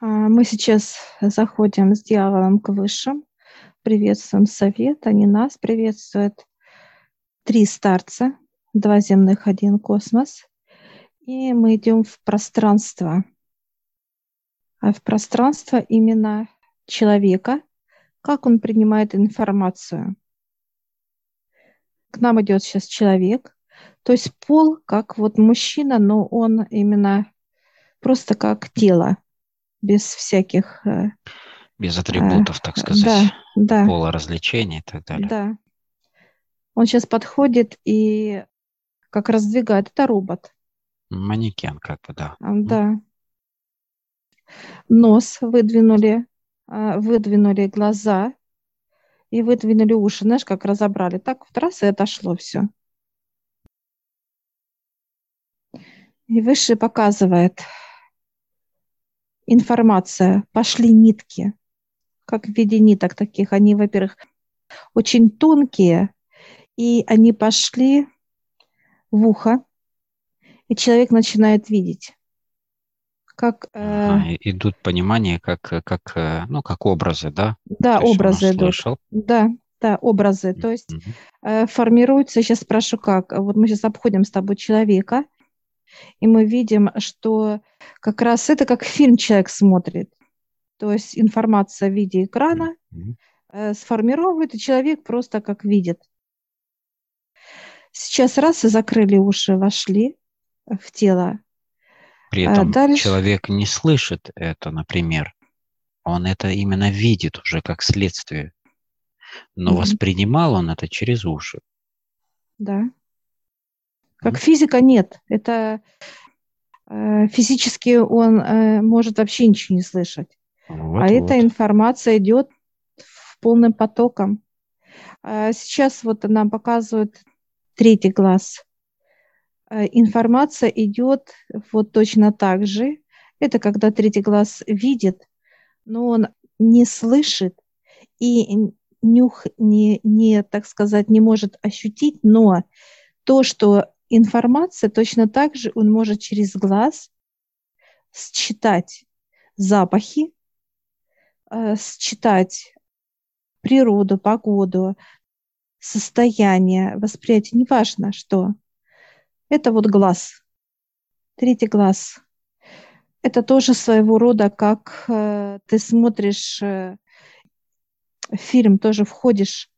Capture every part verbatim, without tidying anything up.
Мы сейчас заходим с дьяволом к высшим, приветствуем совет, они нас приветствуют. Три старца, два земных, один космос. И мы идем в пространство. А в пространство именно человека, как он принимает информацию. К нам идет сейчас человек, то есть пол, как вот мужчина, но он именно просто как тело, без всяких... Без атрибутов, а, так сказать, да, да. Пола, развлечений и так далее. Да. Он сейчас подходит и как раздвигает. Это робот. Манекен как бы, да. Да. Нос выдвинули, выдвинули глаза и выдвинули уши. Знаешь, как разобрали. Так вот раз и отошло все. И высший показывает информация. Пошли нитки. Как в виде ниток таких. Они, во-первых, очень тонкие. И они пошли в ухо. И человек начинает видеть. Как, а, э... идут понимания, как, как, ну, как образы, да? Да, то образы идут. Слышал. Да, да, образы. Mm-hmm. То есть э, формируется, сейчас спрошу, как. Вот мы сейчас обходим с тобой человека, и мы видим, что как раз это как фильм человек смотрит. То есть информация в виде экрана mm-hmm. э, сформирует, и человек просто как видит. Сейчас раз и закрыли уши, вошли в тело. При этом а дальше... человек не слышит это, например. Он это именно видит уже как следствие. Но mm-hmm. воспринимал он это через уши. Да. Как mm-hmm. физика нет. Это э, физически он э, может вообще ничего не слышать. Вот, а вот. Эта информация идет в полным потоком. А сейчас вот нам показывают третий глаз. Информация идет вот точно так же. Это когда третий глаз видит, но он не слышит и нюх не, не, так сказать, не может ощутить, но то, что информация точно так же он может через глаз считать запахи, считать природу, погоду, состояние, восприятие, неважно что. Это вот глаз, третий глаз. Это тоже своего рода, как э, ты смотришь э, фильм, тоже входишь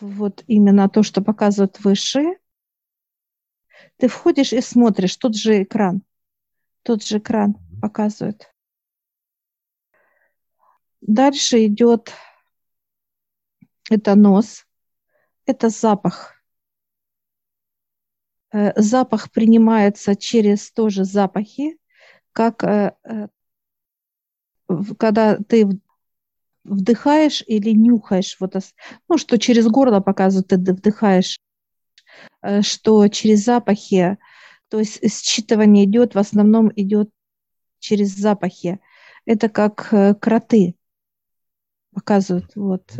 в вот именно то, что показывают выше. Ты входишь и смотришь, тот же экран, тот же экран показывает. Дальше идет, это нос, это запах. Запах принимается через тоже запахи, как когда ты вдыхаешь или нюхаешь, вот, ну, что через горло показывают, ты вдыхаешь, что через запахи, то есть считывание идет, в основном идет через запахи. Это как кроты показывают, вот,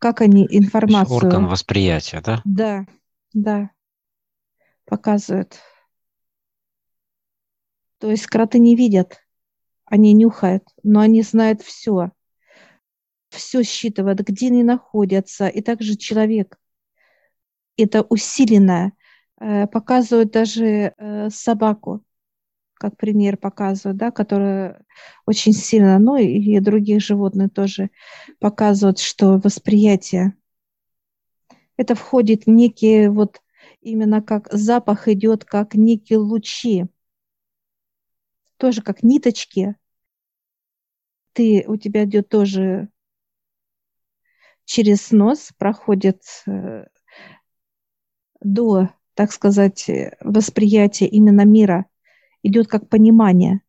как они информацию... То есть орган восприятия, да? Да, да. Показывают. То есть кроты не видят, они нюхают, но они знают все. Все считывают, где они находятся. И также человек. Это усиленно. Показывают даже собаку, как пример показывают, да, которая очень сильно, ну и других животных тоже показывают, что восприятие. Это входит в некие вот именно как запах идет, как некие лучи, тоже как ниточки. Ты, у тебя идет тоже через нос, проходит до, так сказать, восприятия именно мира. Идет как понимание,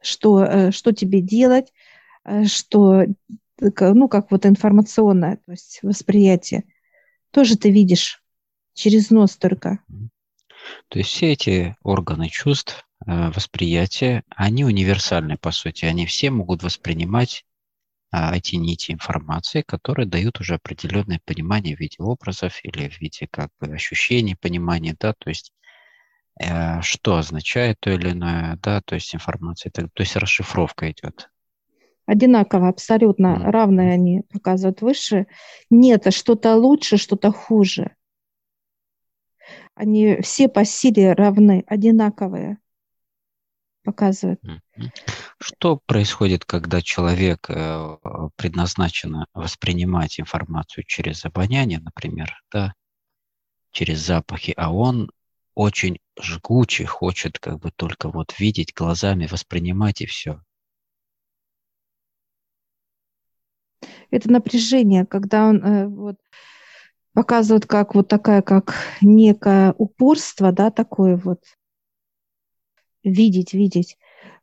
что, что тебе делать, что, ну, как вот информационное, то есть восприятие. Тоже ты видишь. Через нос только. То есть все эти органы чувств, восприятия, они универсальны, по сути. Они все могут воспринимать эти нити информации, которые дают уже определенное понимание в виде образов или в виде как бы ощущений, понимания, да, то есть что означает то или иное, да, то есть информация, то есть расшифровка идет одинаково, абсолютно mm-hmm. равные они показывают выше. Нет, а что-то лучше, что-то хуже. Они все по силе равны, одинаковые показывают. Mm-hmm. Что происходит, когда человек предназначен воспринимать информацию через обоняние, например, да, через запахи, а он очень жгучий, хочет как бы только вот видеть глазами, воспринимать и все? Это напряжение, когда он э, вот, показывает как вот такая, как некое упорство, да, такое вот видеть, видеть.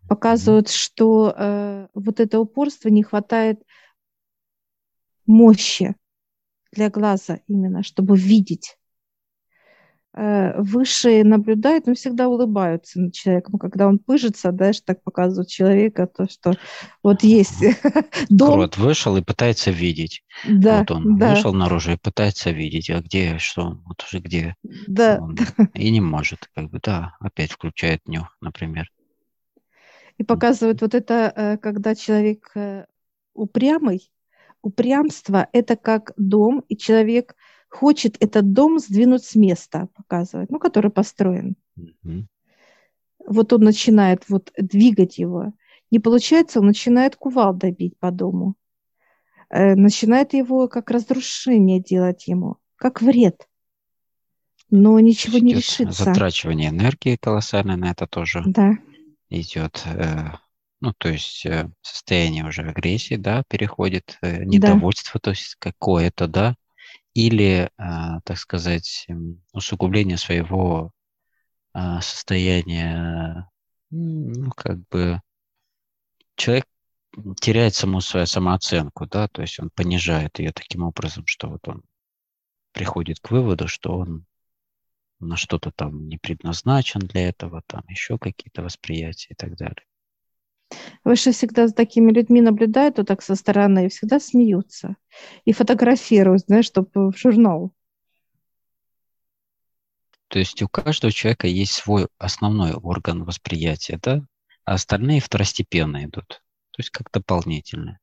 Показывают, что э, вот это упорство не хватает мощи для глаза именно, чтобы видеть. Э, высшие наблюдают, но всегда улыбаются над человеком. Когда он пыжится, знаешь, так показывают человека, то, что вот есть дом. Крот вышел и пытается видеть. Да, вот он да. вышел наружу и пытается видеть. А где, что он, вот уже где. Да. Он, и не может, как бы, да, опять включает нюх, например. И показывают вот это, когда человек упрямый. Упрямство – это как дом, и человек хочет этот дом сдвинуть с места, показывает, ну, который построен. Mm-hmm. Вот он начинает вот двигать его. Не получается, он начинает кувалдой бить по дому. Начинает его как разрушение делать ему, как вред. Но ничего Идет не решится. Затрачивание энергии колоссальное на это тоже. Да. Идет, ну, то есть состояние уже агрессии, да, переходит, недовольство, да. то есть какое-то, да, или, так сказать, усугубление своего состояния, ну, как бы человек теряет саму свою самооценку, да, то есть он понижает ее таким образом, что вот он приходит к выводу, что он на что-то там не предназначен для этого, там еще какие-то восприятия и так далее. Выше всегда за такими людьми наблюдают вот так со стороны и всегда смеются. И фотографируют, знаешь, чтобы в журнал. То есть у каждого человека есть свой основной орган восприятия, да? А остальные второстепенно идут, то есть как дополнительные.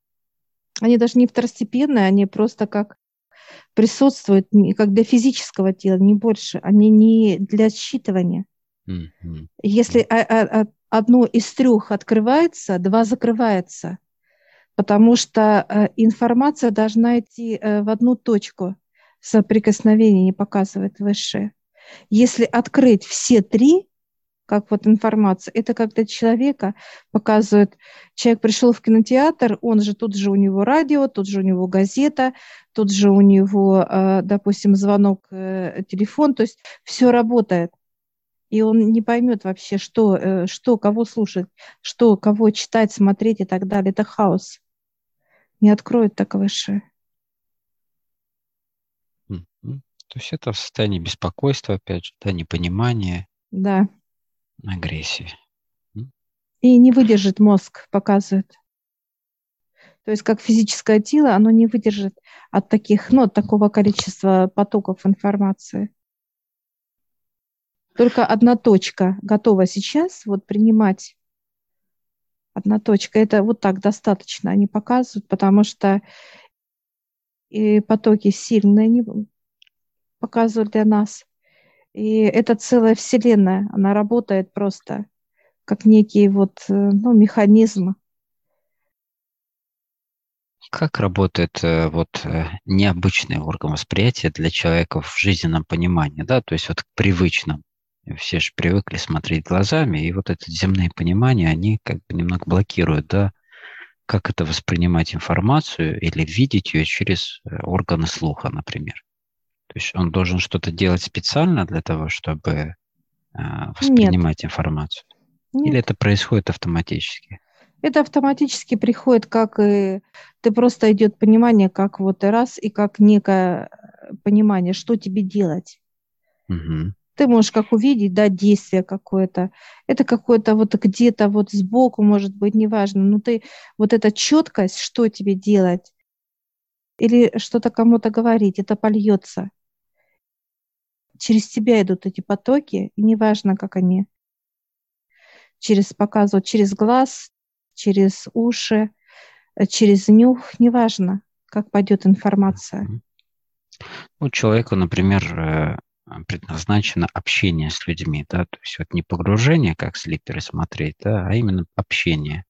Они даже не второстепенные, они просто как присутствуют как для физического тела, не больше. Они не для считывания. Mm-hmm. Если а, а, одно из трех открывается, два закрывается, потому что информация должна идти в одну точку соприкосновения, не показывает выше. Если открыть все три, как вот информация, это когда человека показывает, человек пришел в кинотеатр, он же тут же у него радио, тут же у него газета, тут же у него, допустим, звонок, телефон, то есть все работает. И он не поймет вообще, что, что, кого слушать, что, кого читать, смотреть и так далее. Это хаос. Не откроет так выше. То есть это в состоянии беспокойства, опять же, да, непонимания. Да. Агрессии. И не выдержит мозг, показывает. То есть как физическое тело, оно не выдержит от таких, ну, от такого количества потоков информации. Только одна точка готова сейчас вот принимать. Одна точка. Это вот так достаточно они показывают, потому что и потоки сильные они показывают для нас. И это целая вселенная, она работает просто как некий вот, ну, механизм. Как работает вот необычный орган восприятия для человека в жизненном понимании, да, то есть вот к привычным. Все же привыкли смотреть глазами, и вот эти земные понимания, они как бы немного блокируют, да, как это воспринимать информацию или видеть ее через органы слуха, например. То есть он должен что-то делать специально для того, чтобы э, воспринимать Нет. информацию? Нет. Или это происходит автоматически? Это автоматически приходит, как и... Ты просто идет понимание, как вот и раз, и как некое понимание, что тебе делать. Угу. Ты можешь как увидеть, да, действие какое-то. Это какое-то вот где-то вот сбоку, может быть, неважно. Но ты... Вот эта четкость, что тебе делать, или что-то кому-то говорить, это польется. Через тебя идут эти потоки, и неважно, как они через показывают, через глаз, через уши, через нюх, неважно, как пойдет информация. Ну, человеку, например, предназначено общение с людьми, да, то есть вот не погружение, как слиперы смотреть, да, а именно общение.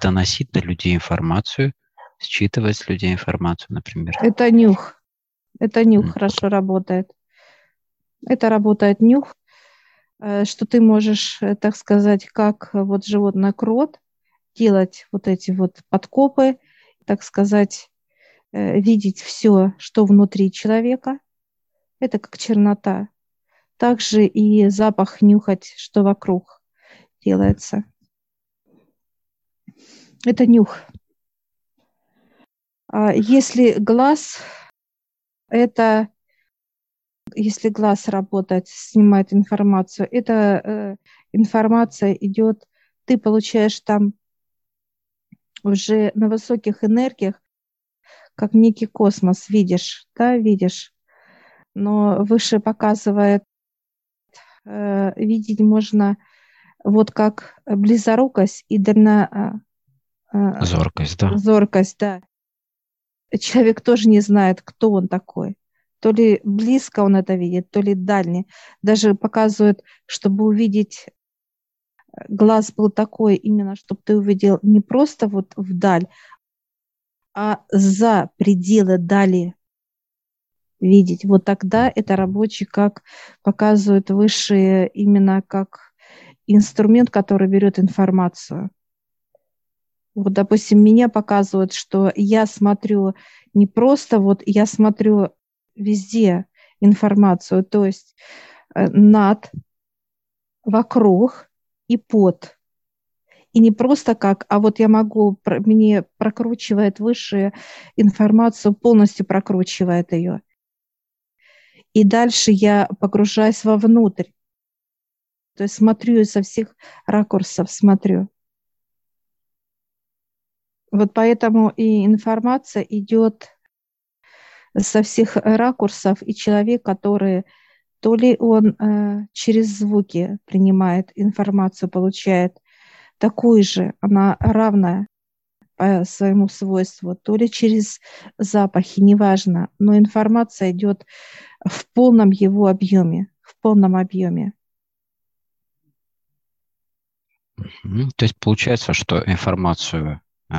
Доносить до людей информацию, считывать с людей информацию, например. Это нюх. Это нюх mm. хорошо работает. Это работает нюх, что ты можешь, так сказать, как вот животное крот, делать вот эти вот подкопы, так сказать, видеть все, что внутри человека. Это как чернота. Также и запах нюхать, что вокруг делается. Это нюх. Если глаз, это, если глаз работает, снимает информацию, эта информация идет, ты получаешь там уже на высоких энергиях, как некий космос, видишь, да, видишь. Но выше показывает, э, видеть можно вот как близорукость и дальна... Э, зоркость, да. Зоркость, да. Человек тоже не знает, кто он такой. То ли близко он это видит, то ли дальний. Даже показывают, чтобы увидеть... Глаз был такой именно, чтобы ты увидел не просто вот вдаль, а за пределы дали видеть. Вот тогда это рабочий, как показывают высшие, именно как инструмент, который берет информацию. Вот, допустим, меня показывают, что я смотрю не просто, вот я смотрю везде информацию, то есть над, вокруг, и под. И не просто как, а вот я могу, мне прокручивает высшую информацию, полностью прокручивает ее. И дальше я погружаюсь вовнутрь. То есть смотрю со всех ракурсов, смотрю. Вот поэтому и информация идет со всех ракурсов, и человек, который... То ли он э, через звуки принимает информацию, получает такую же, она равная по своему свойству, то ли через запахи, неважно, но информация идет в полном его объеме, в полном объеме. То есть получается, что информацию э,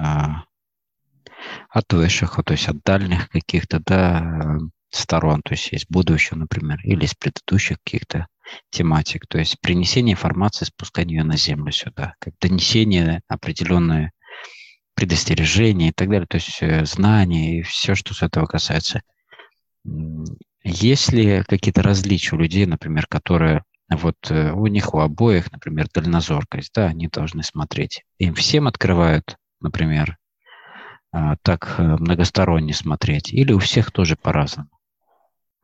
от высших, то есть от дальних каких-то, да, сторон, то есть из будущего, например, или из предыдущих каких-то тематик. То есть принесение информации, спускание ее на землю сюда, как донесение, определенное предостережение и так далее, то есть знания и все, что с этого касается. Есть ли какие-то различия у людей, например, которые вот у них у обоих, например, дальнозоркость, да, они должны смотреть. Им всем открывают, например, так многосторонне смотреть, или у всех тоже по-разному?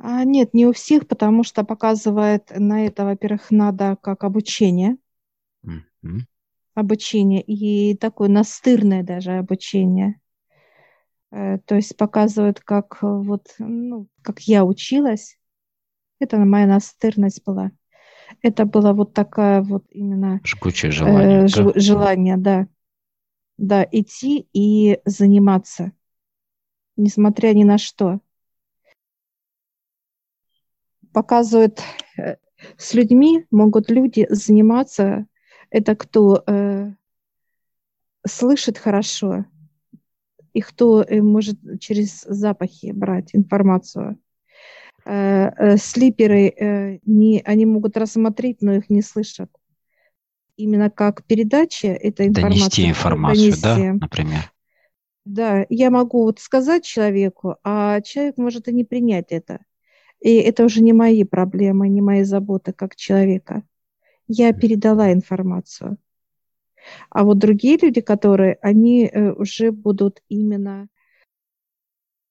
А, нет, не у всех, потому что показывает на это, во-первых, надо как обучение. Mm-hmm. Обучение. И такое настырное даже обучение. То есть показывает, как вот, ну, как я училась. Это моя настырность была. Это было вот такая вот именно... Жгучее желание. Э, ж, желание, да. Да, идти и заниматься, несмотря ни на что. Показывают, с людьми могут люди заниматься. Это кто э, слышит хорошо и кто э, может через запахи брать информацию. Э, э, слиперы, э, не, они могут рассмотреть, но их не слышат. Именно как передача этой информации. Донести информацию, донести. Да, например. Да, я могу вот сказать человеку, а человек может и не принять это. И это уже не мои проблемы, не мои заботы как человека. Я передала информацию. А вот другие люди, которые, они уже будут именно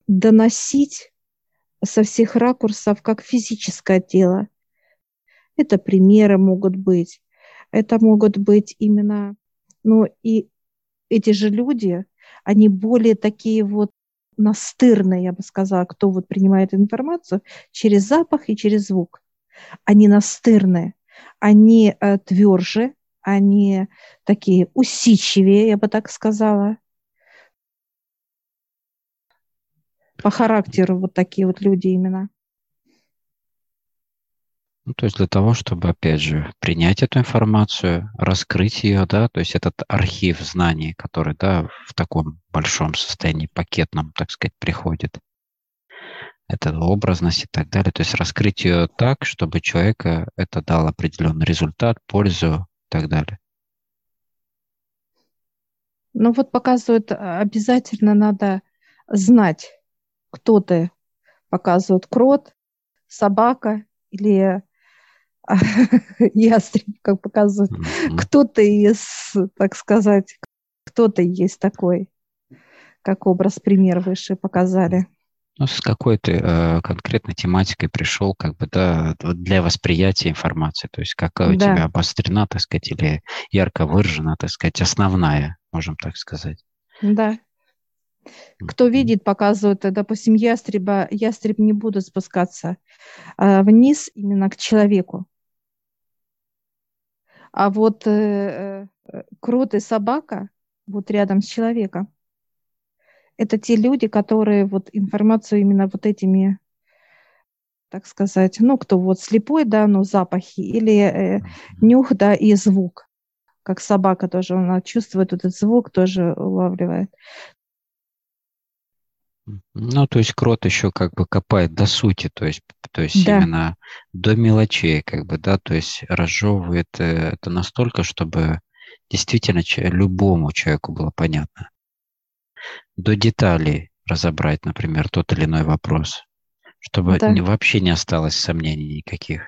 доносить со всех ракурсов, как физическое дело. Это примеры могут быть. Это могут быть именно, ну и эти же люди, они более такие вот настырные, я бы сказала, кто вот принимает информацию через запах и через звук. Они настырные, они э, тверже, они такие усидчивее, я бы так сказала. по характеру вот такие вот люди именно. Ну, то есть для того, чтобы, опять же, принять эту информацию, раскрыть ее, да, то есть этот архив знаний, который, да, в таком большом состоянии пакетном, так сказать, приходит, эта образность и так далее, то есть раскрыть ее так, чтобы человеку это дало определенный результат, пользу и так далее. Ну вот показывают, обязательно надо знать, кто ты. Показывают крот, собака или ястреб, как показывают. Кто ты из, так сказать, кто ты есть такой, как образ, пример выше показали. Ну, с какой ты э, конкретной тематикой пришел, как бы, да, для восприятия информации, то есть какая у да. тебя обострена, так сказать, или ярко выражена, так сказать, основная, можем так сказать. Да. Кто mm-hmm. видит, показывает, допустим, ястреба, ястреб не будет спускаться э, вниз именно к человеку. А вот э, э, крот и собака вот рядом с человеком. Это те люди, которые вот информацию именно вот этими, так сказать, ну, кто вот слепой, да, ну, запахи, или э, нюх, да, и звук. Как собака тоже, она чувствует этот звук, тоже улавливает. Ну, то есть крот еще как бы копает до сути, то есть, то есть да. именно до мелочей, как бы, да, то есть разжевывает это настолько, чтобы действительно любому человеку было понятно. До деталей разобрать, например, тот или иной вопрос, чтобы да. вообще не осталось сомнений никаких.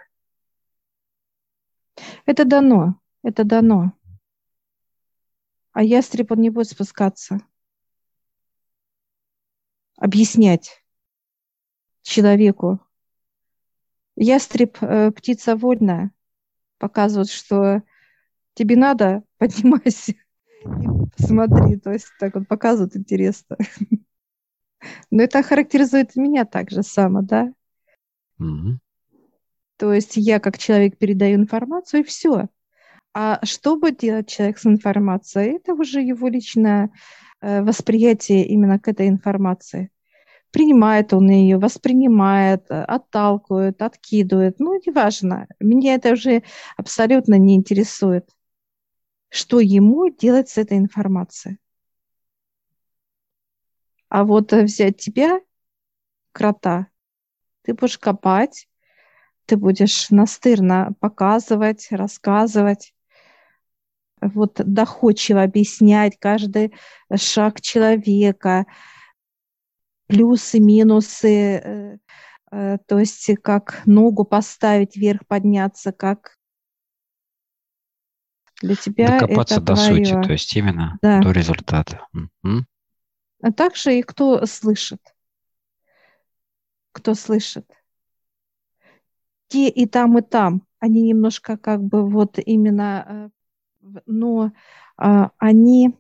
Это дано, это дано. А ястреб, он не будет спускаться. Объяснять человеку. Ястреб, птица вольная, показывает, что тебе надо, поднимайся. Смотри, то есть так вот показывают интересно. Но это характеризует меня так же само, да? Mm-hmm. То есть я как человек передаю информацию, и все. А что будет делать человек с информацией, это уже его личное восприятие именно к этой информации. Принимает он ее, воспринимает, отталкивает, откидывает. Ну, неважно. Меня это уже абсолютно не интересует. Что ему делать с этой информацией. А вот взять тебя, крота, ты будешь копать, ты будешь настырно показывать, рассказывать, вот доходчиво объяснять каждый шаг человека, плюсы, минусы, то есть как ногу поставить, вверх подняться, как... Для тебя докопаться это до твоё. Сути, то есть именно да. до результата. М-м. А также и кто слышит. Кто слышит. Те и там, и там. Они немножко как бы вот именно... Но они...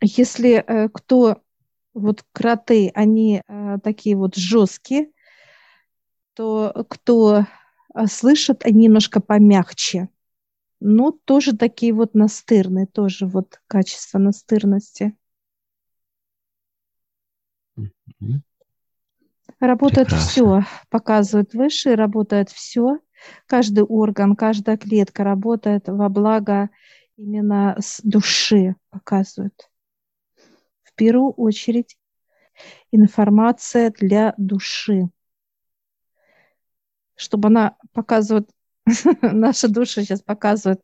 Если кто... Вот кроты, они такие вот жесткие, то кто слышит, они немножко помягче. Но тоже такие вот настырные, тоже вот качество настырности. Mm-hmm. Работает все, показывает выше, работает все. Каждый орган, каждая клетка работает во благо именно с души, показывает. В первую очередь информация для души. Чтобы она показывает... Наша душа сейчас показывает.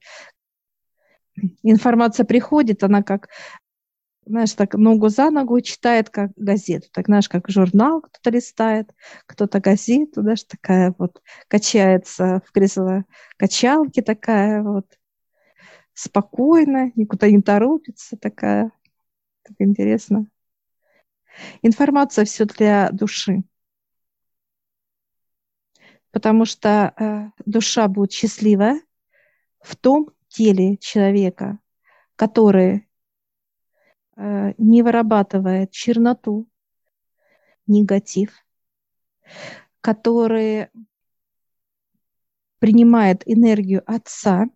Информация приходит, она как, знаешь, так ногу за ногу читает, как газету. Так, знаешь, как журнал кто-то листает, кто-то газету, знаешь, такая вот качается в кресло-качалке такая вот спокойно, никуда не торопится такая. Так интересно. Информация все для души. Потому что э, душа будет счастливая в том теле человека, который э, не вырабатывает черноту, негатив, который принимает энергию Отца.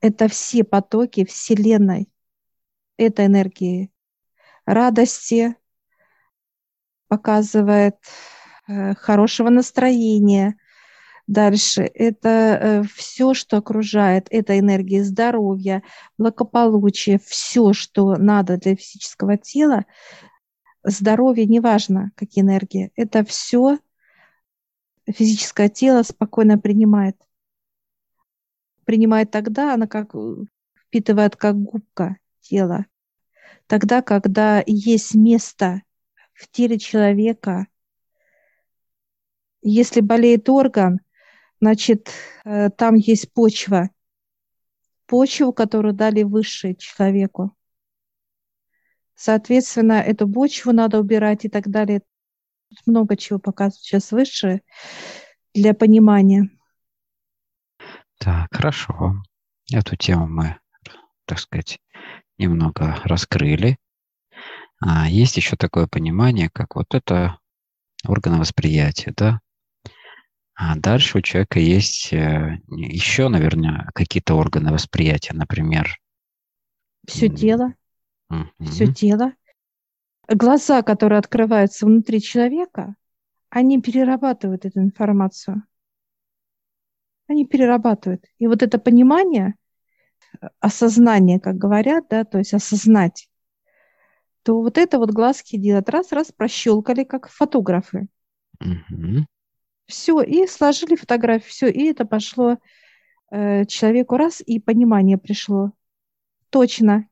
Это все потоки Вселенной, это энергии радости, показывает хорошего настроения. Дальше это все, что окружает, это энергия здоровья, благополучия, все, что надо для физического тела. Здоровье, неважно, какие энергии, это все физическое тело спокойно принимает. Принимает тогда, она как впитывает как губка тело. Тогда, когда есть место в теле человека, если болеет орган, значит, там есть почва. Почву, которую дали высшие человеку. Соответственно, эту почву надо убирать и так далее. Тут много чего показывают сейчас высшие для понимания. Так, хорошо. Эту тему мы, так сказать, немного раскрыли. А есть еще такое понимание, как вот это органы восприятия, да? А дальше у человека есть еще, наверное, какие-то органы восприятия, например. Все тело. Mm-hmm. Все тело. Глаза, которые открываются внутри человека, они перерабатывают эту информацию. Они перерабатывают. И вот это понимание, осознание, как говорят, да, то есть осознать, то вот это вот глазки делают. Раз-раз прощелкали, как фотографы. Mm-hmm. Все, и сложили фотографию, все, и это пошло э, человеку раз, и понимание пришло. Точно.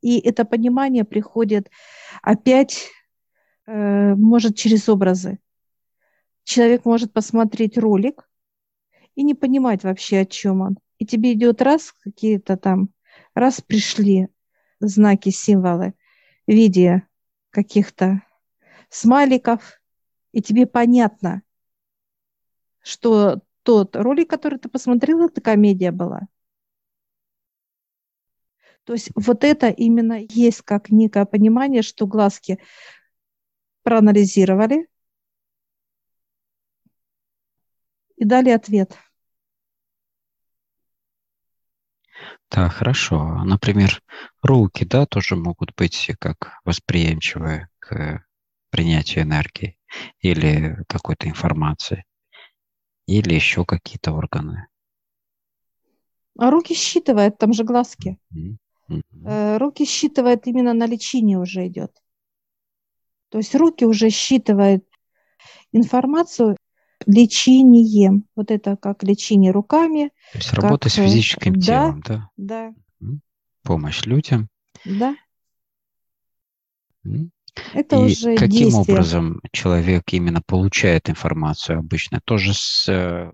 И это понимание приходит опять, э, может, через образы. Человек может посмотреть ролик и не понимать вообще, о чем он. И тебе идет раз, какие-то там, раз пришли знаки, символы в виде каких-то смайликов, и тебе понятно, что тот ролик, который ты посмотрела, это комедия была. То есть вот это именно есть как некое понимание, что глазки проанализировали и дали ответ. Да, хорошо. Например, руки, да, тоже могут быть как восприимчивые к принятию энергии или какой-то информации, или еще какие-то органы. А руки считывают, там же глазки. Mm-hmm. Mm-hmm. Руки считывают, именно на лечение уже идет. То есть руки уже считывают информацию лечением. Вот это как лечение руками. То есть работа как... с физическим телом, да? Да. да. Помощь людям. Да. Mm-hmm. Это и уже каким действие. Образом человек именно получает информацию обычно? Тоже с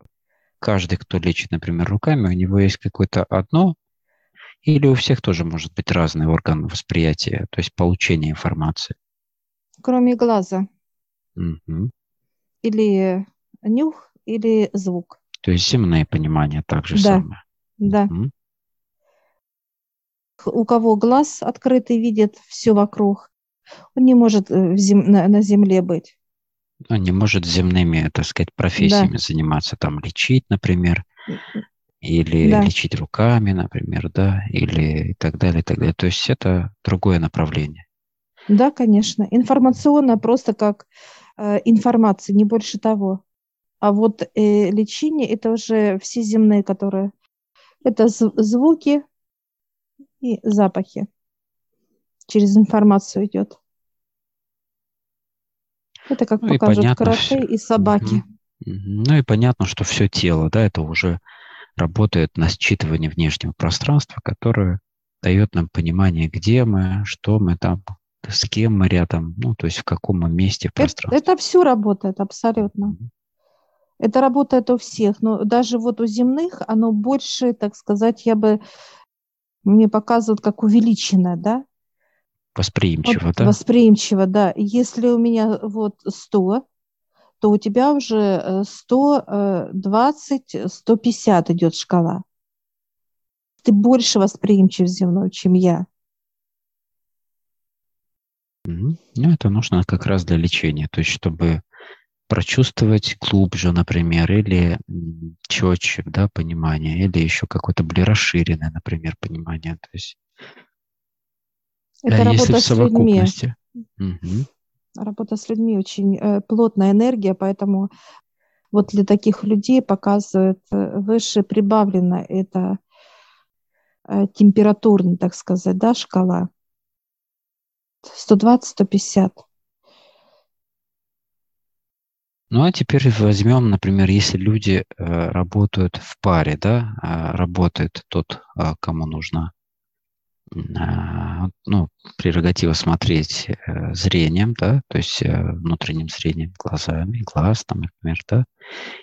каждый, кто лечит, например, руками, у него есть какое-то одно, или у всех тоже может быть разный орган восприятия, то есть получение информации? Кроме глаза. Угу. Или нюх, или звук. То есть земные понимания также да. самое. Да. Угу. У кого глаз открытый, видит все вокруг. Он не может в зем... на земле быть. Он не может земными, так сказать, профессиями да. заниматься, там, лечить, например, или да. лечить руками, например, да, или и так далее, и так далее. То есть это другое направление. Да, конечно. Информационно просто как э, информация, не больше того. А вот э, лечение – это уже все земные, которые… Это зв- звуки и запахи. Через информацию идет. Это как ну, показывают карате и собаки. Ну и понятно, что все тело, да, это уже работает на считывание внешнего пространства, которое дает нам понимание, где мы, что мы там, с кем мы рядом, ну то есть в каком мы месте в пространстве. Это, это все работает абсолютно. Mm-hmm. Это работает у всех, но даже вот у земных оно больше, так сказать, я бы, мне показывают как увеличенное, да. Восприимчиво, вот, да? Восприимчиво, да. Если у меня вот сто, то у тебя уже сто двадцать - сто пятьдесят идет шкала. Ты больше восприимчив земной, чем я. Mm-hmm. Ну, это нужно как раз для лечения. То есть, чтобы прочувствовать глубже, например, или четче, да, понимание, или еще какое-то более расширенное, например, понимание. То есть... Это а работа с людьми. Угу. Работа с людьми очень э, плотная энергия, поэтому вот для таких людей показывает выше прибавлено это э, температурная, так сказать, да, шкала. сто двадцать - сто пятьдесят. Ну а теперь возьмем, например, если люди э, работают в паре, да, э, работает тот, э, кому нужно э, ну, прерогатива смотреть э, зрением, да, то есть э, внутренним зрением, глазами, глаз, там, например, да,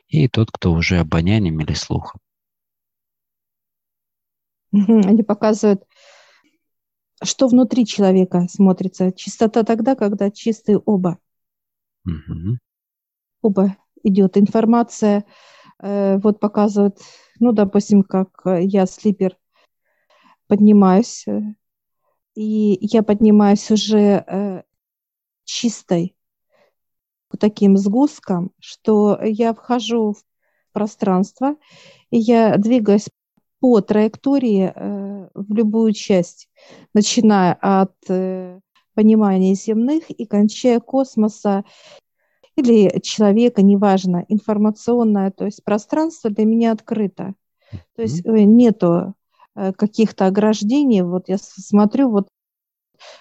и тот, кто уже обонянием или слухом. Они показывают, что внутри человека смотрится. Чистота тогда, когда чистые оба. Угу. Оба идет информация, э, вот показывает, ну, допустим, как я, слипер, поднимаюсь, и я поднимаюсь уже э, чистой, вот таким сгустком, что я вхожу в пространство, и я двигаюсь по траектории э, в любую часть, начиная от э, понимания земных и кончая космоса, или человека, неважно, информационное, то есть пространство для меня открыто. Mm-hmm. То есть нету каких-то ограждений. Вот я смотрю, вот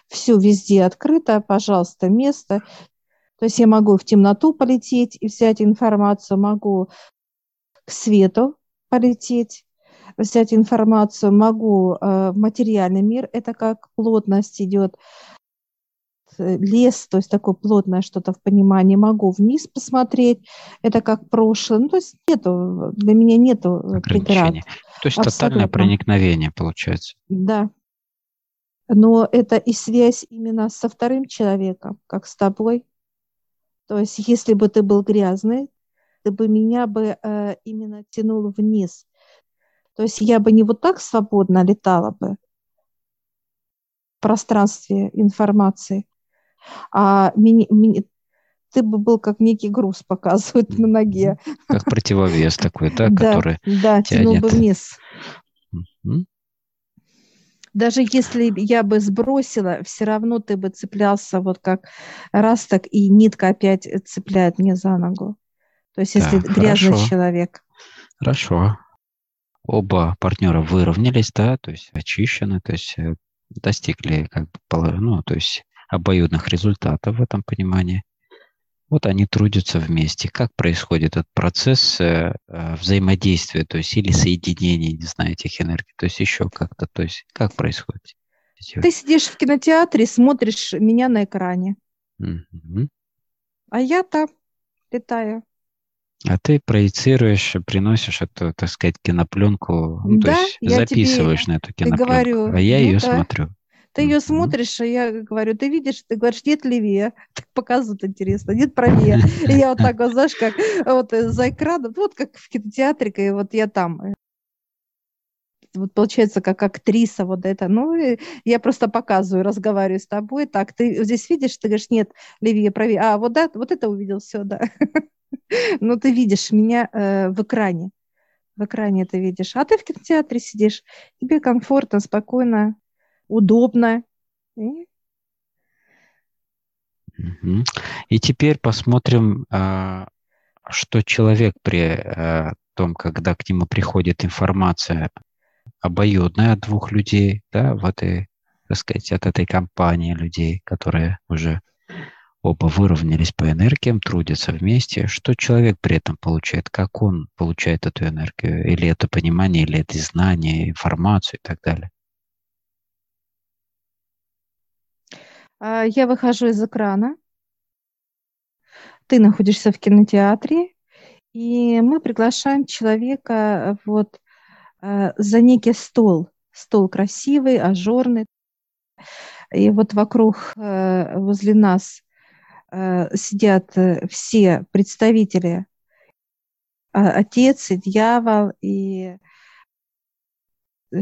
все везде открыто, пожалуйста, место. То есть я могу в темноту полететь и взять информацию, могу к свету полететь, взять информацию, могу в материальный мир, это как плотность идет. Лес, то есть такое плотное что-то в понимании, могу вниз посмотреть, это как прошлое, ну, то есть нету, для меня нету преград. То есть абсолютно. Тотальное проникновение получается. Да, но это и связь именно со вторым человеком, как с тобой, то есть если бы ты был грязный, ты бы меня бы э, именно тянул вниз, то есть я бы не вот так свободно летала бы в пространстве информации, а мини, мини, ты бы был как некий груз, показывают на ноге. Как противовес такой, да, который тянет. Да, тянул бы вниз. Даже если я бы сбросила, все равно ты бы цеплялся вот как раз так, и нитка опять цепляет мне за ногу. То есть если грязный человек. Хорошо. Оба партнера выровнялись, да, то есть очищены, то есть достигли как бы, ну, то есть обоюдных результатов в этом понимании. Вот они трудятся вместе. Как происходит этот процесс э, взаимодействия, то есть или соединения, не знаю, этих энергий, то есть еще как-то, то есть как происходит? Ты сидишь в кинотеатре, смотришь меня на экране. Mm-hmm. А я там летаю. А ты проецируешь, приносишь эту, так сказать, кинопленку, ну, да, то есть записываешь тебе, на эту кинопленку, говорю, а я ну, ее да. смотрю. Ты ее смотришь, а я говорю, ты видишь, ты говоришь, нет левее, так показывают интересно, нет правее. И я вот так вот, знаешь, как вот за экраном, вот как в кинотеатре, и вот я там. Вот получается, как актриса вот это. Ну, я просто показываю, разговариваю с тобой, так, ты здесь видишь, ты говоришь, нет, левее, правее. А, вот, да, вот это увидел, все, да. Но ты видишь меня э, в экране, в экране ты видишь. А ты в кинотеатре сидишь, тебе комфортно, спокойно. Удобно. И теперь посмотрим, что человек при том, когда к нему приходит информация обоюдная от двух людей, да, в этой, так сказать, от этой компании людей, которые уже оба выровнялись по энергиям, трудятся вместе, что человек при этом получает, как он получает эту энергию, или это понимание, или это знание, информацию и так далее. Я выхожу из экрана, ты находишься в кинотеатре, и мы приглашаем человека вот за некий стол. Стол красивый, ажурный. И вот вокруг, возле нас сидят все представители, отец и дьявол, и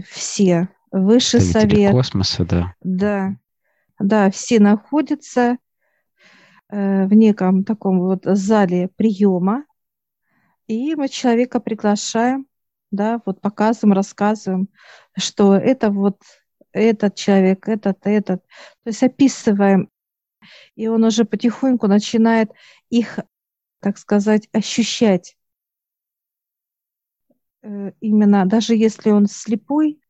все, высший совет. Космоса, да. Да. Да, все находятся э, в неком таком вот зале приема, и мы человека приглашаем, да, вот показываем, рассказываем, что это вот этот человек, этот, этот. То есть описываем. И он уже потихоньку начинает их, так сказать, ощущать. Именно даже если он слепой,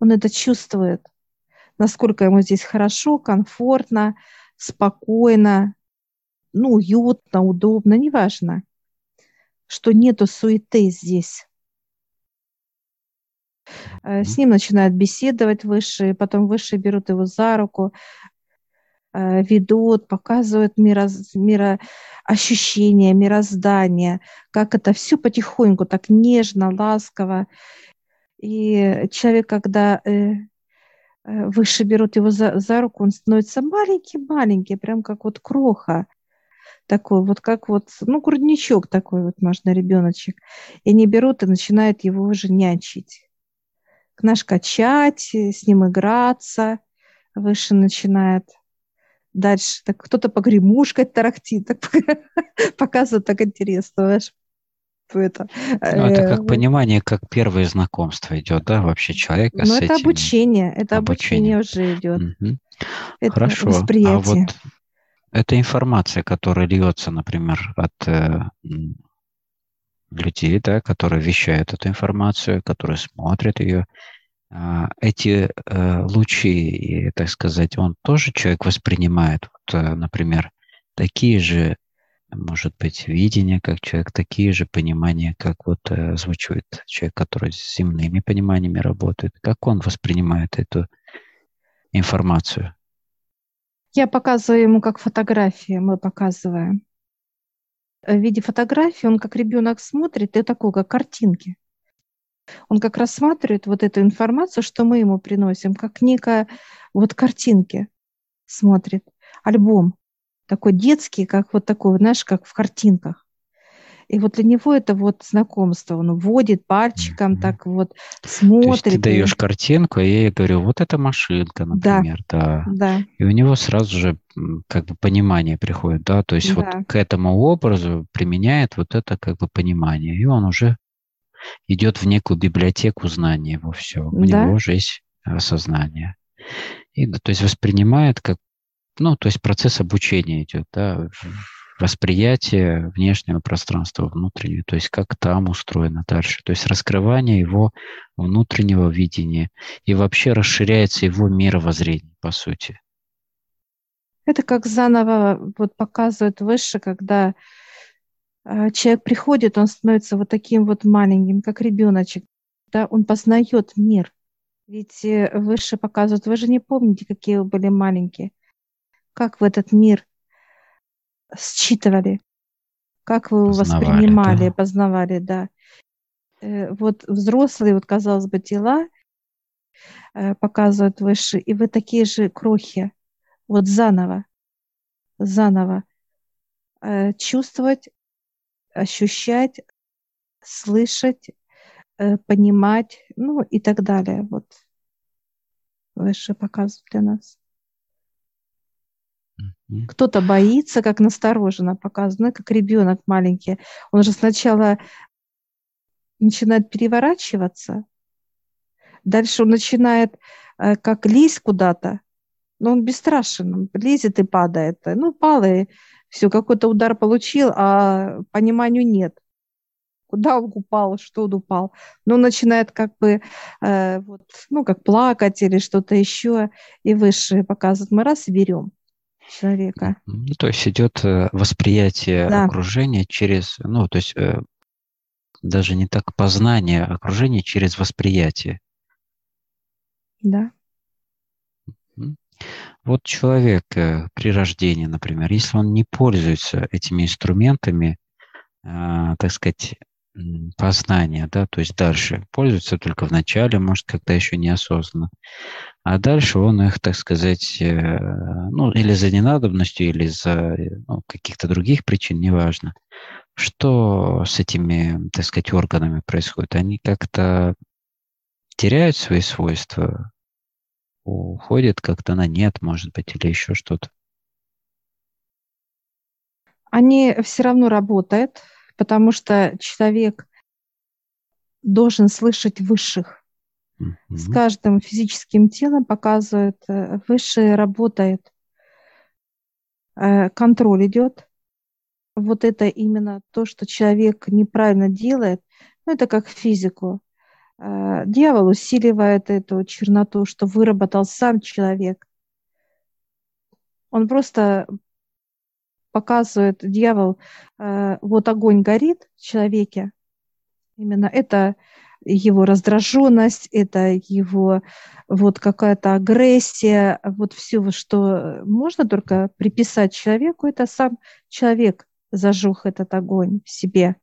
он это чувствует, насколько ему здесь хорошо, комфортно, спокойно, ну, уютно, удобно, неважно, что нету суеты здесь. С ним начинают беседовать высшие, потом высшие берут его за руку, ведут, показывают мироз, мироощущение, мироздание, как это все потихоньку, так нежно, ласково. И человек, когда выше берут его за, за руку, он становится маленький-маленький, прям как вот кроха такой, вот как вот, ну, грудничок такой вот, можно, ребеночек. И они берут и начинают его уже нянчить, наш качать, с ним играться. Выше начинает. Дальше так кто-то погремушкой тарахтит, так показывает, так интересно. Ну, это как понимание, как первое знакомство идет, да, вообще человека с этим. Ну, это обучение, это обучение уже идет. Хорошо. А вот эта информация, которая льется, например, от людей, да, которые вещают эту информацию, которые смотрят ее, эти лучи, так сказать, он тоже, человек, воспринимает, вот, например, такие же, может быть, видения, как человек, такие же понимания, как вот озвучивает человек, который с земными пониманиями работает. Как он воспринимает эту информацию? Я показываю ему как фотографии, мы показываем. В виде фотографии он как ребенок смотрит, и такой, как картинки. Он как рассматривает вот эту информацию, что мы ему приносим, как некое вот картинки смотрит. Альбом такой детский, как вот такой, знаешь, как в картинках. И вот для него это вот знакомство. Он вводит пальчиком, mm-hmm. так вот смотрит. То есть ты даешь и... картинку, и я ей говорю, вот эта машинка, например. Да, да. да. И у него сразу же как бы понимание приходит, да, то есть да. вот к этому образу применяет вот это как бы понимание. И он уже идет в некую библиотеку знаний его всего. У да. него уже есть осознание. И, то есть воспринимает как, ну, то есть процесс обучения идет, да, восприятие внешнего пространства, внутреннего, то есть как там устроено дальше, то есть раскрывание его внутреннего видения и вообще расширяется его мировоззрение, по сути. Это как заново вот показывает выше, когда человек приходит, он становится вот таким вот маленьким, как ребеночек, да, он познает мир. Ведь выше показывают, вы же не помните, какие вы были маленькие, как в этот мир считывали, как вы его воспринимали, да. познавали, да. Вот взрослые, вот, казалось бы, тела показывают выше, и вы такие же крохи, вот заново, заново чувствовать, ощущать, слышать, понимать, ну и так далее. Вот выше показывают для нас. Кто-то боится, как настороженно показано, как ребенок маленький. Он же сначала начинает переворачиваться, дальше он начинает как лезть куда-то, но он бесстрашен, лезет и падает. Ну, пал и все, какой-то удар получил, а пониманию нет. Куда он упал, что он упал. Но он начинает как бы, э, вот, ну, как плакать или что-то еще, и выше показывает. Мы раз и берем человека. Ну, то есть идет восприятие да. окружения через, ну, то есть э, даже не так познание окружения через восприятие. Да. Вот человек э, при рождении, например, если он не пользуется этими инструментами, э, так сказать, познания, да, то есть дальше пользуется только в начале, может, когда еще неосознанно, а дальше он их, так сказать, э, ну, или за ненадобностью, или за ну, каких-то других причин, неважно, что с этими, так сказать, органами происходит. Они как-то теряют свои свойства, уходит как-то на нет, может быть, или еще что-то? Они все равно работают, потому что человек должен слышать высших, Mm-hmm. С каждым физическим телом показывают, высшие работают, контроль идет. Вот это именно то, что человек неправильно делает, ну, это как физику. Дьявол усиливает эту черноту, что выработал сам человек. Он просто показывает, дьявол, вот огонь горит в человеке. Именно это его раздраженность, это его вот какая-то агрессия, вот все, что можно только приписать человеку, это сам человек зажег этот огонь в себе.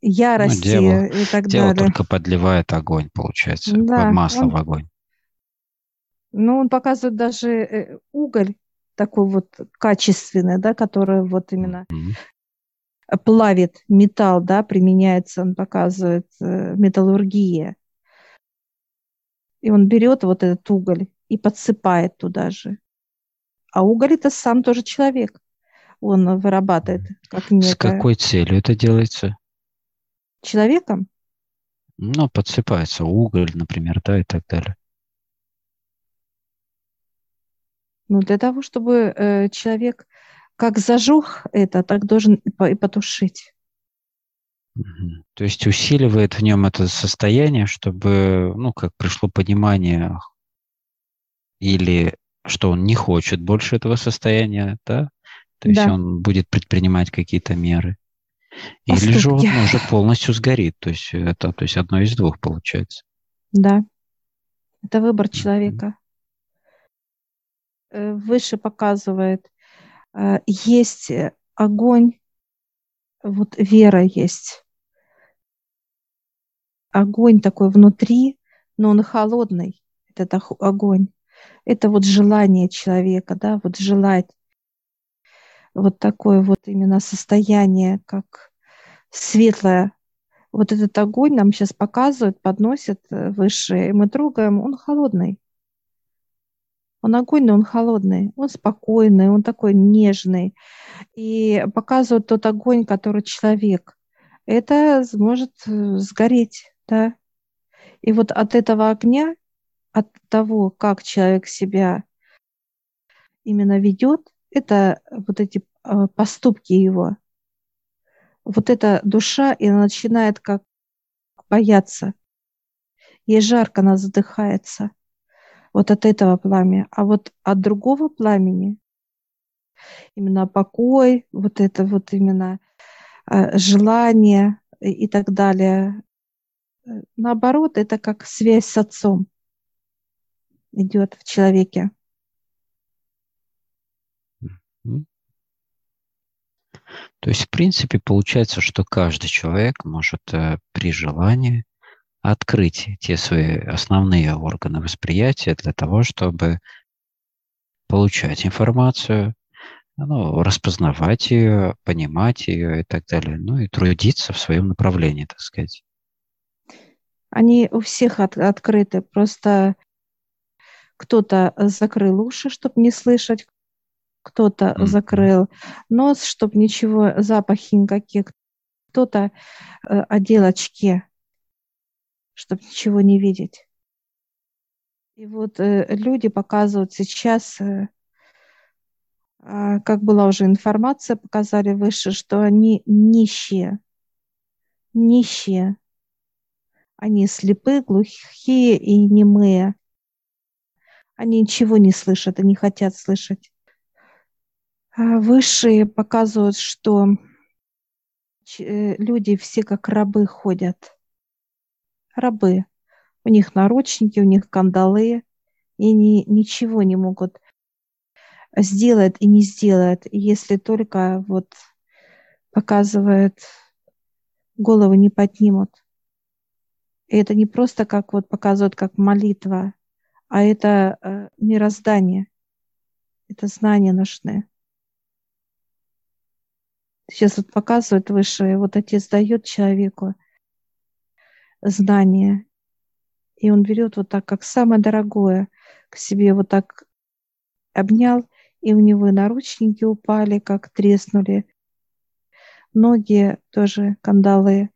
Ярости ну, и так дело далее. Дело только подливает огонь, получается, да, масло он, в огонь. Ну, он показывает даже уголь такой вот качественный, да, который вот именно... Mm-hmm. плавит металл, да, применяется, он показывает металлургия. И он берет вот этот уголь и подсыпает туда же. А уголь это сам тоже человек. Он вырабатывает как некое. С какой целью это делается? Человеком? Ну, подсыпается уголь, например, да, и так далее. Ну, для того, чтобы э, человек... Как зажег это, так должен и потушить. Угу. То есть усиливает в нем это состояние, чтобы, ну, как пришло понимание, или что он не хочет больше этого состояния, да? То есть да. он будет предпринимать какие-то меры. Поступки. Или же он уже полностью сгорит. То есть это то есть одно из двух получается. Да. Это выбор человека. Угу. Выше показывает. Есть огонь, вот вера есть. Огонь такой внутри, но он холодный, этот огонь. Это вот желание человека, да, вот желать. Вот такое вот именно состояние, как светлое. Вот этот огонь нам сейчас показывают, подносят выше, и мы трогаем, он холодный. Он огонь, но он холодный, он спокойный, он такой нежный. И показывает тот огонь, который человек. Это может сгореть, да. И вот от этого огня, от того, как человек себя именно ведет, это вот эти поступки его. Вот эта душа, и она начинает как бояться. Ей жарко, она задыхается. Вот от этого пламени. А вот от другого пламени именно покой, вот это вот именно желание и так далее. Наоборот, это как связь с Отцом идет в человеке. То есть, в принципе, получается, что каждый человек может при желании открыть те свои основные органы восприятия для того, чтобы получать информацию, ну, распознавать ее, понимать ее и так далее, ну и трудиться в своем направлении, так сказать. Они у всех от, открыты, просто кто-то закрыл уши, чтобы не слышать, кто-то mm-hmm. закрыл нос, чтобы ничего, запахи никакие, кто-то э, одел очки, чтобы ничего не видеть. И вот э, люди показывают сейчас, э, э, как была уже информация, показали выше, что они нищие, нищие. Они слепы, глухие и немые. Они ничего не слышат и не хотят слышать. А высшие показывают, что ч- люди все как рабы ходят. Рабы. У них наручники, у них кандалы, и они ничего не могут сделать и не сделать, если только вот показывает, голову не поднимут. И это не просто как вот показывают, как молитва, а это мироздание, это знания нужны. Сейчас вот показывают выше, вот Отец дает человеку знания. И он берет вот так, как самое дорогое, к себе вот так обнял, и у него и наручники упали, как треснули. Ноги тоже, кандалы.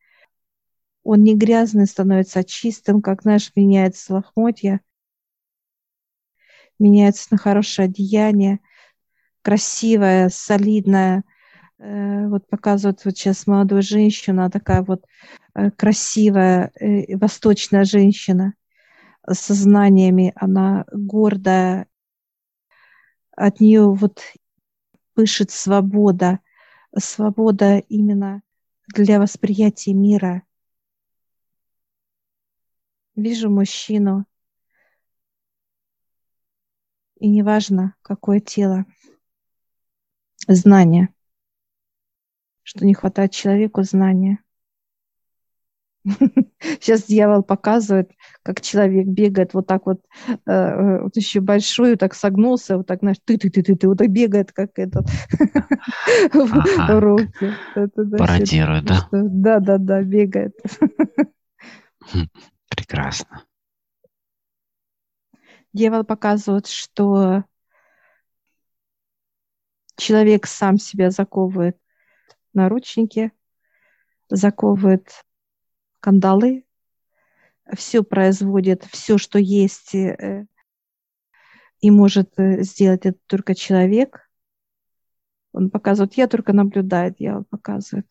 Он не грязный становится, а чистым, как, знаешь, меняется лохмотья, меняется на хорошее одеяние, красивое, солидное. Вот показывают вот сейчас молодую женщину, она такая вот красивая, восточная женщина со знаниями, она гордая, от нее вот пышет свобода, свобода именно для восприятия мира. Вижу мужчину, и неважно, какое тело, знание. Что не хватает человеку знания. Сейчас дьявол показывает, как человек бегает вот так вот, э, вот еще большой, вот так согнулся, вот так, знаешь, ты-ты-ты-ты-ты, вот так бегает, как этот, в руки. Пародирует, да? Да-да-да, бегает. Прекрасно. Дьявол показывает, что человек сам себя заковывает. Наручники, заковывает кандалы, все производит, все, что есть, и может сделать это только человек. Он показывает, я только наблюдаю, дьявол показывает.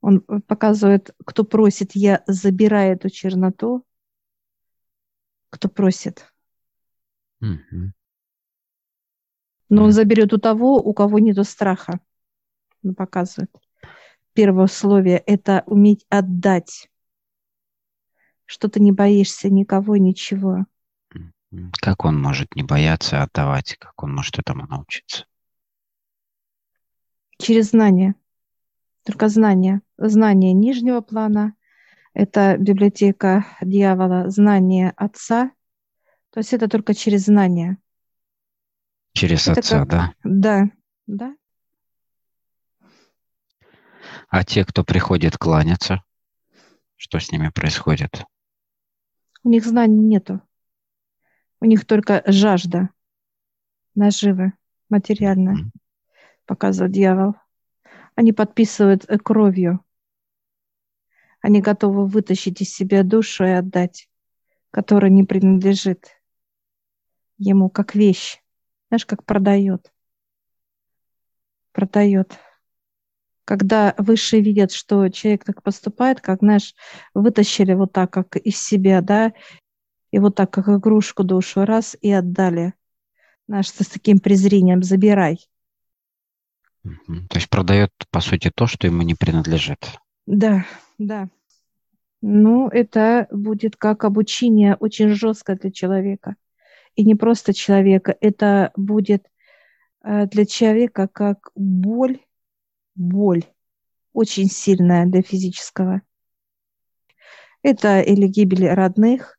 Он показывает, кто просит, я забираю эту черноту, кто просит. Mm-hmm. Но он заберет у того, у кого нету страха. Он показывает. Первое условие – это уметь отдать. Что ты не боишься никого, ничего. Как он может не бояться отдавать? Как он может этому научиться? Через знания. Только знания. Знания нижнего плана – это библиотека дьявола, знания отца. То есть это только через знания. Через это отца, как... да? Да, да. А те, кто приходит кланяться, что с ними происходит? У них знаний нету. У них только жажда наживы, материальная, mm-hmm. показывает дьявол. Они подписывают кровью. Они готовы вытащить из себя душу и отдать, которая не принадлежит ему как вещь. Знаешь, как продает. Продает. Когда высшие видят, что человек так поступает, как, знаешь, вытащили вот так, как из себя, да, и вот так, как игрушку душу, раз, и отдали. Знаешь, с таким презрением «забирай». То есть продает, по сути, то, что ему не принадлежит. Да, да. Ну, это будет как обучение очень жесткое для человека. И не просто человека, это будет для человека как боль, боль, очень сильная для физического. Это или гибель родных,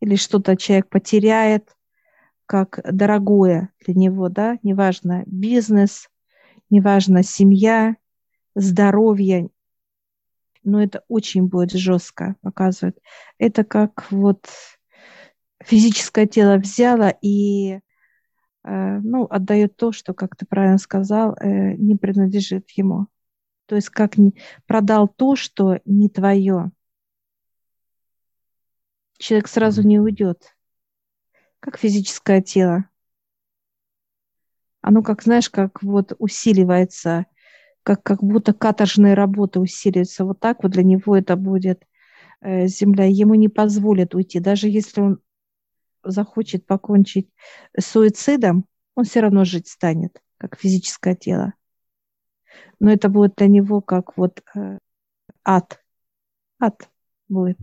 или что-то человек потеряет, как дорогое для него, да, неважно бизнес, неважно семья, здоровье, но это очень будет жестко, показывает. Это как вот... Физическое тело взяло и ну, отдает то, что, как ты правильно сказал, не принадлежит ему. То есть как продал то, что не твое. Человек сразу не уйдет, как физическое тело. Оно, как знаешь, как вот усиливается, как, как будто каторжные работы усиливаются. Вот так вот для него это будет земля. Ему не позволят уйти, даже если он захочет покончить с суицидом, он все равно жить станет, как физическое тело. Но это будет для него как вот э, ад. Ад будет.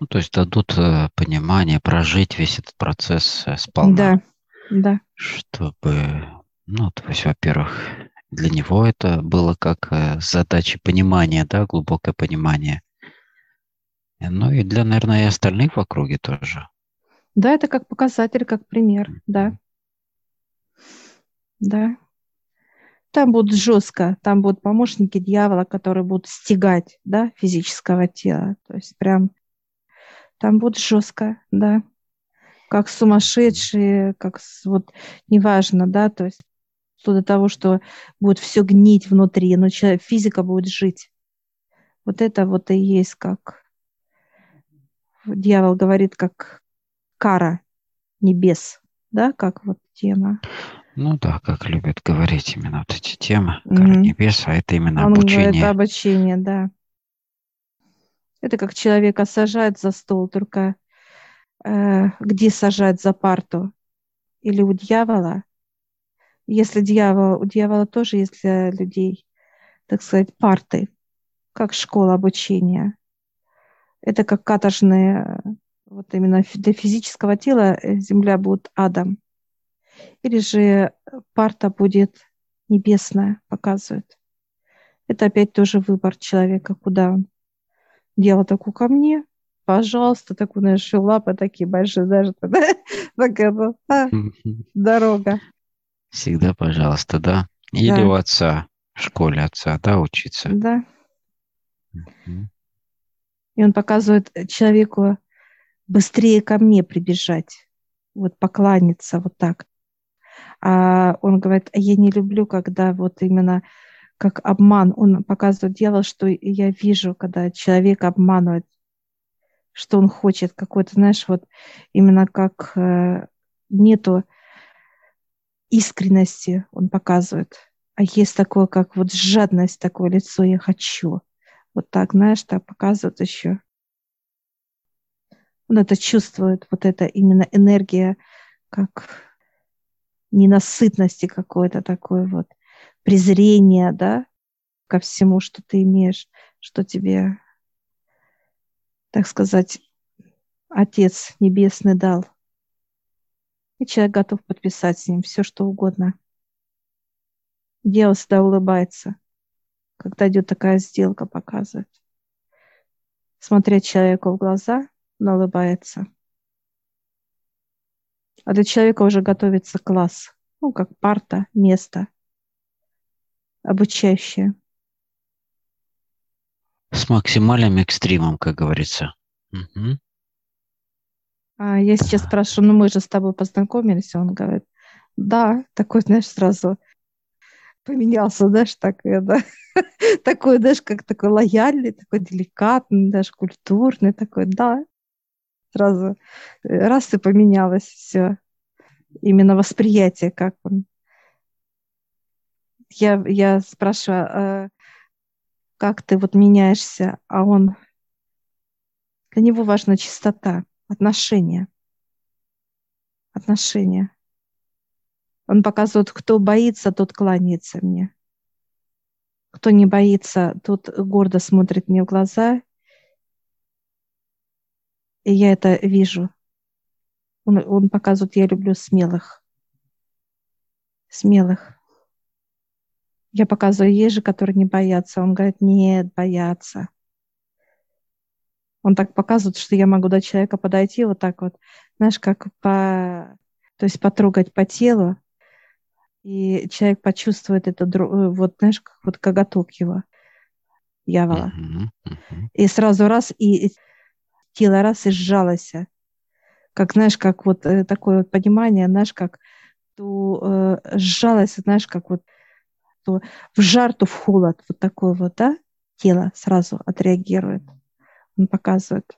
Ну, то есть дадут э, понимание, прожить весь этот процесс э, сполна. Да, да. Чтобы, ну, то есть, во-первых, для него это было как э, задача понимания, да, глубокое понимание. Ну и для, наверное, и остальных в округе тоже. Да, это как показатель, как пример, да. Да. Там будут жестко, там будут помощники дьявола, которые будут стягать, да, физического тела. То есть прям там будут жестко, да. Как сумасшедшие, как вот неважно, да, то есть вплоть до того, что будет все гнить внутри, но человек, физика будет жить. Вот это вот и есть как... Дьявол говорит, как кара небес, да, как вот тема. Ну да, как любят говорить именно вот эти темы, кара mm-hmm. небес, а это именно Он обучение. Говорит, это обучение, да. Это как человека сажают за стол, только э, где сажают за парту? Или у дьявола? Если дьявол, у дьявола тоже есть для людей, так сказать, парты, как школа обучения. Это как каторжные, вот именно для физического тела земля будет адом. Или же парта будет небесная, показывают. Это опять тоже выбор человека, куда он. Делал такую ко мне, пожалуйста, такую, знаешь, лапы такие большие, даже такая дорога. Всегда, пожалуйста, да. Или у отца, в школе отца, да, учиться. Да. И он показывает человеку быстрее ко мне прибежать, вот покланяться вот так. А он говорит, я не люблю, когда вот именно как обман. Он показывает дьявол, что я вижу, когда человек обманывает, что он хочет. Какой-то, знаешь, вот именно как нету искренности, он показывает. А есть такое, как вот жадность, такое лицо «я хочу». Вот так, знаешь, так показывают еще. Он это чувствует, вот это именно энергия, как ненасытности какой-то такой вот, презрение, да, ко всему, что ты имеешь, что тебе, так сказать, Отец Небесный дал. И человек готов подписать с ним все, что угодно. Дьявол всегда улыбается. Когда идет такая сделка, показывает. Смотря человеку в глаза, он улыбается. А для человека уже готовится класс. Ну, как парта, место. Обучающее. С максимальным экстримом, как говорится. Угу. А я сейчас спрашиваю, ну мы же с тобой познакомились, он говорит, да, такой, знаешь, сразу... Поменялся, знаешь, так, да. Такой, знаешь, как такой лояльный, такой деликатный, даже культурный, такой, да. Сразу раз и поменялось все. Именно восприятие, как он. Я, я спрашиваю, а как ты вот меняешься, а он... Для него важна чистота, отношения. Отношения. Он показывает, кто боится, тот кланяется мне. Кто не боится, тот гордо смотрит мне в глаза. И я это вижу. Он, он показывает, я люблю смелых. Смелых. Я показываю, есть же, которые не боятся. Он говорит, нет, боятся. Он так показывает, что я могу до человека подойти вот так вот. Знаешь, как по... То есть потрогать по телу. И человек почувствует это, вот, знаешь, как вот коготок его, дьявола. Uh-huh, uh-huh. И сразу раз, и, и тело раз, и сжалось. Как, знаешь, как вот такое вот понимание, знаешь, как то э, сжалось, знаешь, как вот то в жар, то в холод. Вот такое вот, да, тело сразу отреагирует. Он показывает.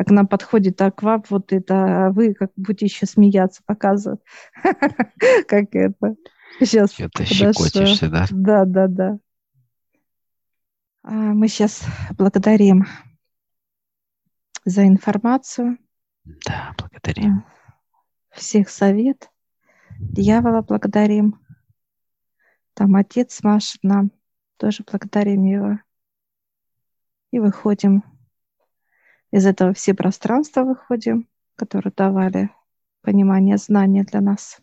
А к нам подходит, а к вам вот это, а вы как будете еще смеяться, показывают. Как это. Сейчас. Что-то щекотишься, да? Да, да, да. Мы сейчас благодарим за информацию. Да, благодарим. Всех совет. Дьявола благодарим. Там отец машет нам. Тоже благодарим его. И выходим. Из этого все пространства выходим, которые давали понимание, знания для нас.